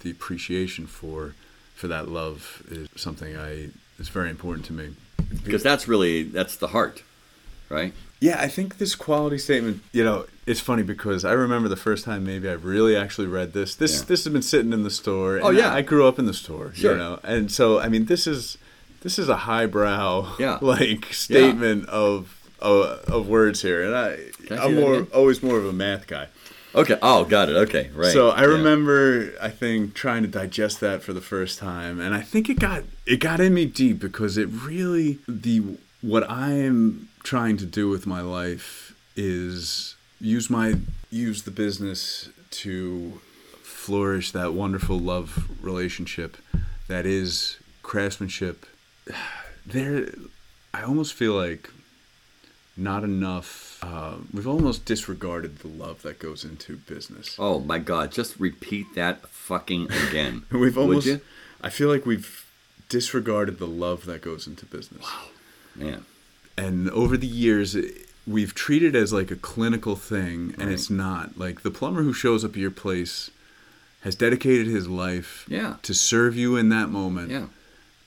the appreciation for that love is something it's very important to me. Because that's the heart, right? Yeah, I think this quality statement, it's funny because I remember the first time maybe I really actually read this. This has been sitting in the store. And I grew up in the store, sure. And so, I mean, this is a highbrow, statement of words here. And I'm always more of a math guy. Okay. Oh, got it. Okay. Right. So I remember, I think, trying to digest that for the first time. And I think it got in me deep, because it really, what I am trying to do with my life is use the business to flourish that wonderful love relationship that is craftsmanship. I almost feel like not enough. We've almost disregarded the love that goes into business. Oh my God! Just repeat that fucking again. Would you? I feel like we've disregarded the love that goes into business. Wow, man. And over the years, we've treated it as like a clinical thing, and it's not. Like the plumber who shows up at your place has dedicated his life to serve you in that moment. Yeah.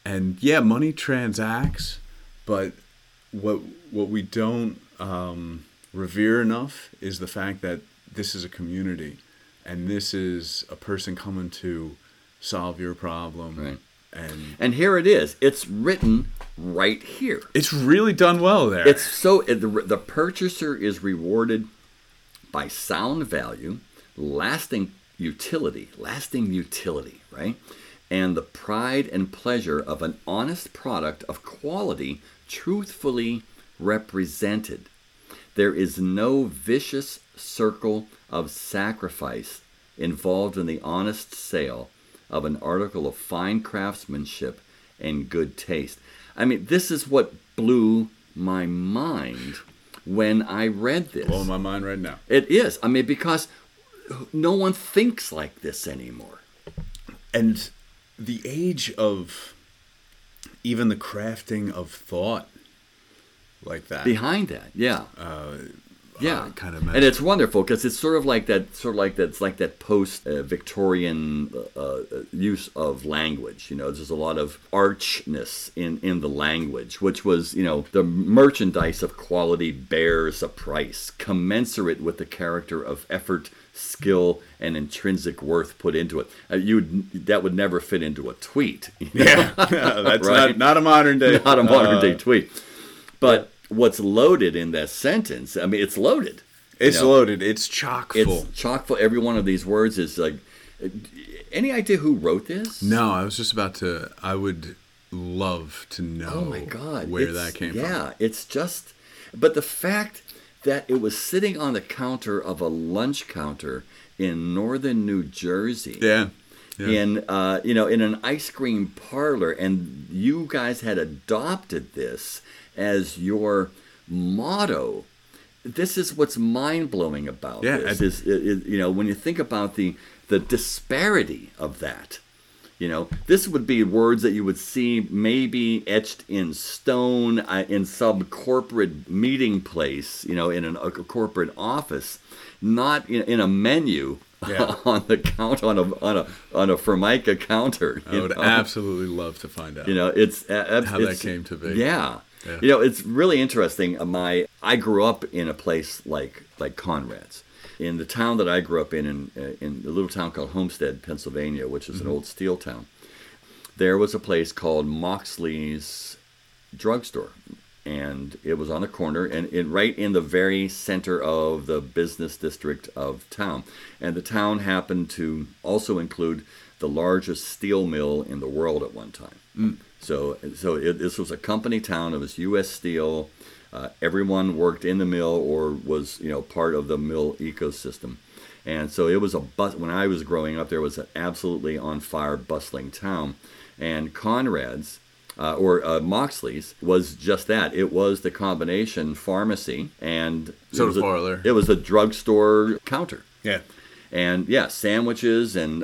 And money transacts, but what we don't revere enough is the fact that this is a community, and this is a person coming to solve your problem. Right. And here it is. It's written right here. It's really done well there. It's so the purchaser is rewarded by sound value, lasting utility, right? And the pride and pleasure of an honest product of quality truthfully represented. There is no vicious circle of sacrifice involved in the honest sale of an article of fine craftsmanship and good taste. I mean, this is what blew my mind when I read this. Blowing my mind right now. It is. I mean, because no one thinks like this anymore. And the age of even the crafting of thought like that. Behind that, yeah. yeah, kind of magic. And it's wonderful because it's sort of like that post-Victorian use of language. You know, there's a lot of archness in the language, which was, you know, the merchandise of quality bears a price commensurate with the character of effort, skill, and intrinsic worth put into it. That would never fit into a tweet. You know? Yeah, that's right? not a modern day, tweet. But what's loaded in that sentence? I mean, it's loaded. It's loaded. It's chock full. It's chock full. Every one of these words is like. Any idea who wrote this? No, I was just about to. I would love to know. Oh my God, where that came from? Yeah, it's just. But the fact that it was sitting on the counter of a lunch counter in northern New Jersey. Yeah. In an ice cream parlor, and you guys had adopted this as your motto. This is what's mind-blowing about this. When you think about the disparity of that, you know, this would be words that you would see maybe etched in stone in some corporate meeting place, you know, in a corporate office, not in a menu. Yeah. on the count on a Formica counter. I would absolutely love to find out. You know, it's how that came to be. Yeah. Yeah, you know, it's really interesting. I grew up in a place like Conrad's, in the town that I grew up in a little town called Homestead, Pennsylvania, which is an old steel town. There was a place called Moxley's Drugstore. And it was on the corner and right in the very center of the business district of town. And the town happened to also include the largest steel mill in the world at one time. Mm. So this was a company town. It was U.S. Steel. Everyone worked in the mill or was, you know, part of the mill ecosystem. And so it was when I was growing up, there was an absolutely on fire, bustling town. And Conrad's, Moxley's, was just that. It was the combination pharmacy and soda parlor. It was a drugstore counter. Yeah, and sandwiches and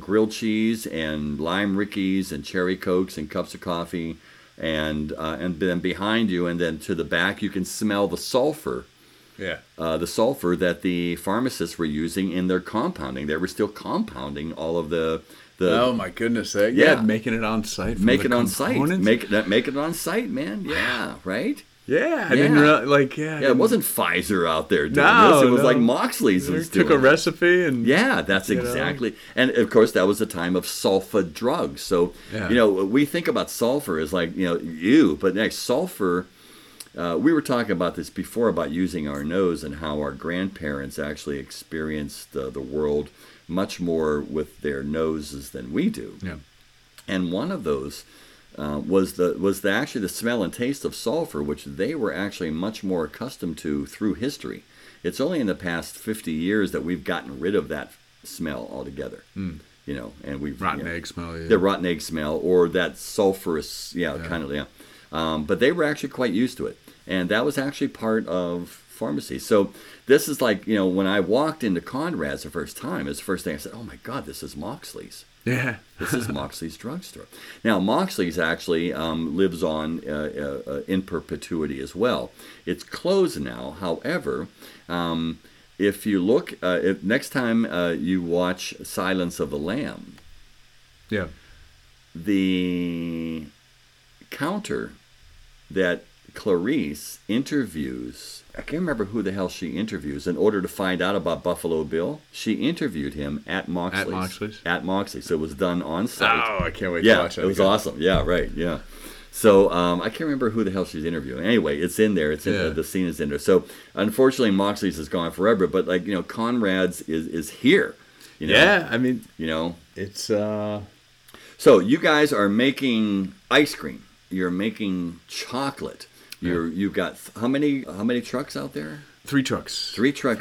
grilled cheese and lime rickeys and cherry cokes and cups of coffee, and then behind you and then to the back you can smell the sulfur. Yeah, the sulfur that the pharmacists were using in their compounding. They were still compounding all of the. Oh my goodness! Making it on site. Make it on site, man. Yeah, right. Yeah, I didn't really, like. Yeah, it wasn't Pfizer out there doing this. It was like Moxley's was doing. Took a recipe and. Yeah, that's exactly. And of course, that was the time of sulfur drugs. So we think about sulfur as like but next sulfur. We were talking about this before about using our nose and how our grandparents actually experienced the world much more with their noses than we do. Yeah. And one of those was actually the smell and taste of sulfur, which they were actually much more accustomed to through history. It's only in the past 50 years that we've gotten rid of that smell altogether. Mm. You know, and we've egg smell. Yeah. The rotten egg smell or that sulfurous, but they were actually quite used to it. And that was actually part of pharmacy. So this is like, you know, when I walked into Conrad's the first time, it's the first thing I said, oh my God, this is Moxley's. Yeah. This is Moxley's drugstore. Now, Moxley's actually lives on in perpetuity as well. It's closed now. However, if you look, next time you watch Silence of the Lambs, yeah, the counter that Clarice interviews, I can't remember who the hell she interviews in order to find out about Buffalo Bill. She interviewed him at Moxley's. So it was done on site. Oh, I can't wait to watch that. It was awesome. Yeah, right. Yeah. So I can't remember who the hell she's interviewing. Anyway, it's in there. It's in the scene is in there. So unfortunately, Moxley's is gone forever. But like Conrad's is here. You know? Yeah, I mean, it's. So you guys are making ice cream. You're making chocolate. You've got how many trucks out there? Three trucks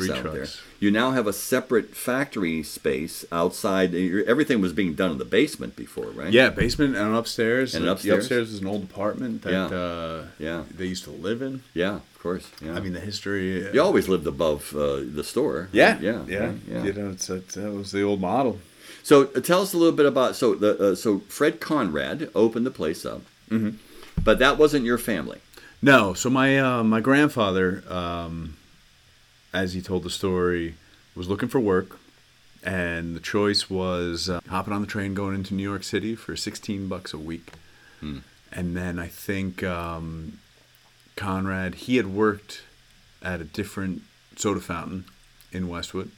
out there. You now have a separate factory space outside. Everything was being done in the basement before, right? Yeah, basement and upstairs. The upstairs was an old apartment that they used to live in. Yeah, of course. Yeah. I mean, the history. You always lived above the store. Yeah, right? Yeah. You know, that was the old model. So tell us a little bit about so Fred Conrad opened the place up, but that wasn't your family. No, so my my grandfather as he told the story, was looking for work, and the choice was hopping on the train going into New York City for $16 a week. Mm. And then I think Conrad, he had worked at a different soda fountain in Westwood.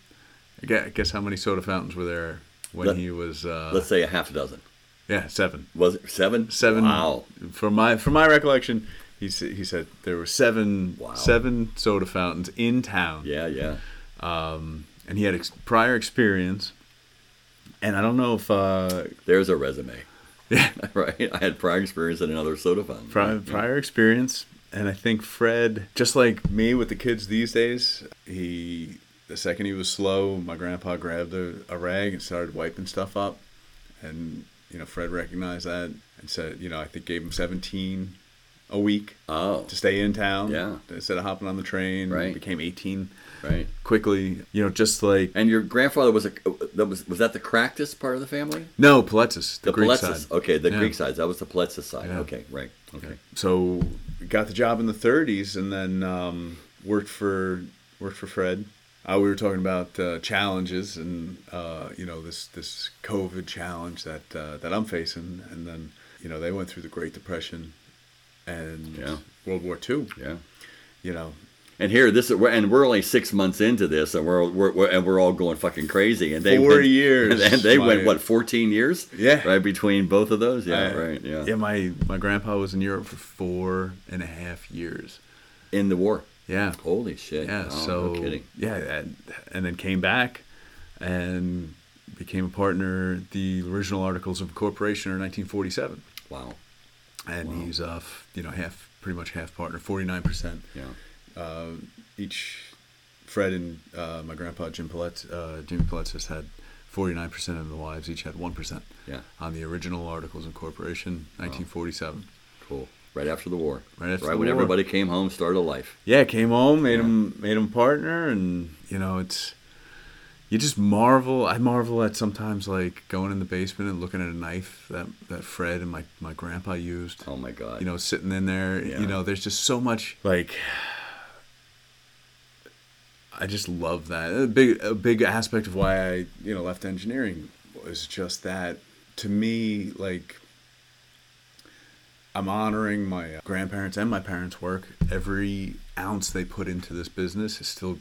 Guess how many soda fountains were there when he was... let's say a half a dozen. Yeah, seven. Was it seven? Seven. Wow. From my recollection, he said there were seven soda fountains in town. Yeah, yeah. And he had prior experience, and I don't know if... There's a resume. Yeah. Right? I had prior experience at another soda fountain. Prior experience, and I think Fred, just like me with the kids these days, the second he was slow, my grandpa grabbed a rag and started wiping stuff up. And, Fred recognized that and said, I think gave him $17 a week to stay in town. Yeah. Instead of hopping on the train. Right. It became $18 quickly. Just like... And your grandfather was that the Cractus part of the family? No, Palletis. The Greek Palletis side. Okay, the Greek side. That was the Palletis side. Yeah. Okay, right. Okay. So got the job in the 30s and then worked for Fred. We were talking about challenges and, this COVID challenge that I'm facing. And then, they went through the Great Depression and World War II. Yeah. And here, we're only 6 months into this, and we're all going fucking crazy. And they 4 years, and they went 14 years? Yeah, right between both of those. Yeah, right. Yeah. Yeah. My grandpa was in Europe for 4.5 years in the war. Yeah. Holy shit. Yeah. Oh, so, no kidding. Yeah, and then came back and became a partner at the original Articles of Incorporation in 1947. Wow. And he's pretty much half partner, 49%. Yeah. Each Fred and my grandpa Jim Palletis had 49% of the wives. Each had 1%. Yeah. On the original Articles of Incorporation, 1947. Cool. Right after the war. Right when everybody came home, started a life. Yeah, came home, made him partner, and you just marvel. I marvel at sometimes like going in the basement and looking at a knife that Fred and my grandpa used. Oh my God. Sitting in there. Yeah. There's just so much like I just love that. A big aspect of why I, left engineering was just that to me, like I'm honoring my grandparents and my parents' work. Every ounce they put into this business is still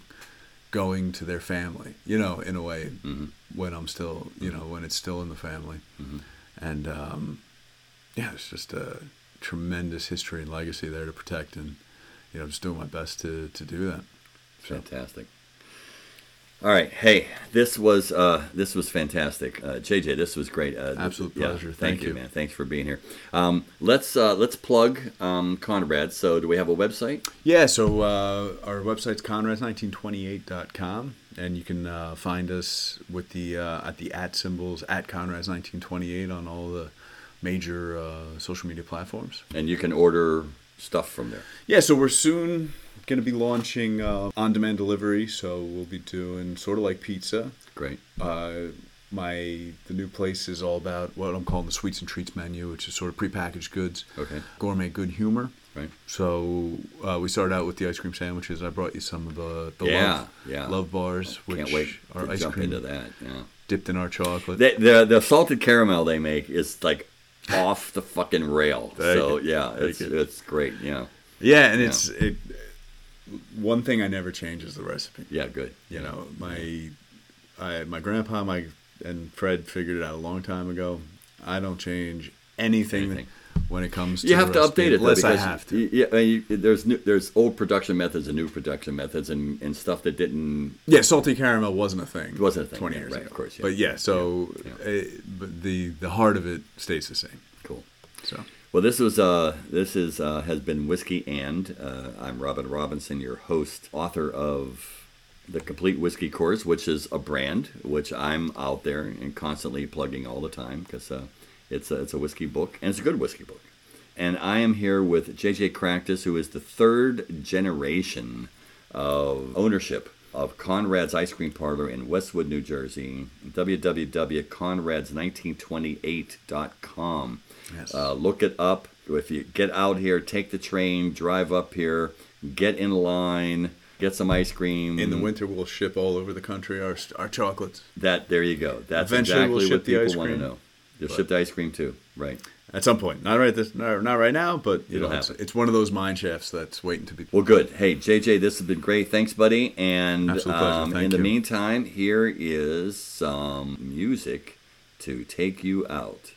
going to their family, in a way, mm-hmm. when I'm still, when it's still in the family. Mm-hmm. And, it's just a tremendous history and legacy there to protect and, just doing my best to do that. So. Fantastic. All right. Hey, this was fantastic. JJ, this was great. Absolute pleasure. Yeah, thank you, man. Thanks for being here. Let's plug Conrad. So do we have a website? Yeah. So our website's conrads1928.com, and you can find us with the at symbols at Conrads1928 on all the major social media platforms. And you can order stuff from there. Yeah. So we're soon going to be launching on-demand delivery, so we'll be doing sort of like pizza. Great. The new place is all about what I'm calling the sweets and treats menu, which is sort of prepackaged goods. Okay. Gourmet good humor. Right. So we started out with the ice cream sandwiches. I brought you some of the Love Bars, which can't wait are to ice jump cream into that. Yeah. Dipped in our chocolate. The salted caramel they make is like off the fucking rail. It's great. Yeah. Yeah, and it's. One thing I never change is the recipe. Yeah, good. My grandpa, and Fred figured it out a long time ago. I don't change anything when it comes to the recipe. You have to update it, unless I have to. Yeah, there's old production methods and new production methods and stuff that didn't. Yeah, salty caramel wasn't a thing. It wasn't a thing 20 years ago, of course. Yeah. But but the heart of it stays the same. Cool. So. Well, has been Whiskey and. I'm Robin Robinson, your host, author of The Complete Whiskey Course, which is a brand which I'm out there and constantly plugging all the time because it's a whiskey book, and it's a good whiskey book. And I am here with JJ Cractus, who is the third generation of ownership of Conrad's Ice Cream Parlor in Westwood, New Jersey, www.conrads1928.com. Yes. Look it up. If you get out here, take the train, drive up here, get in line, get some ice cream. In the winter, we'll ship all over the country our chocolates. There you go. That's eventually exactly we'll what people want to know. They'll ship the ice cream too, right? At some point, not right now, but it's one of those mine shafts that's waiting to be. Well, good. Hey, JJ, this has been great. Thanks, buddy. And in the meantime, here is some music to take you out.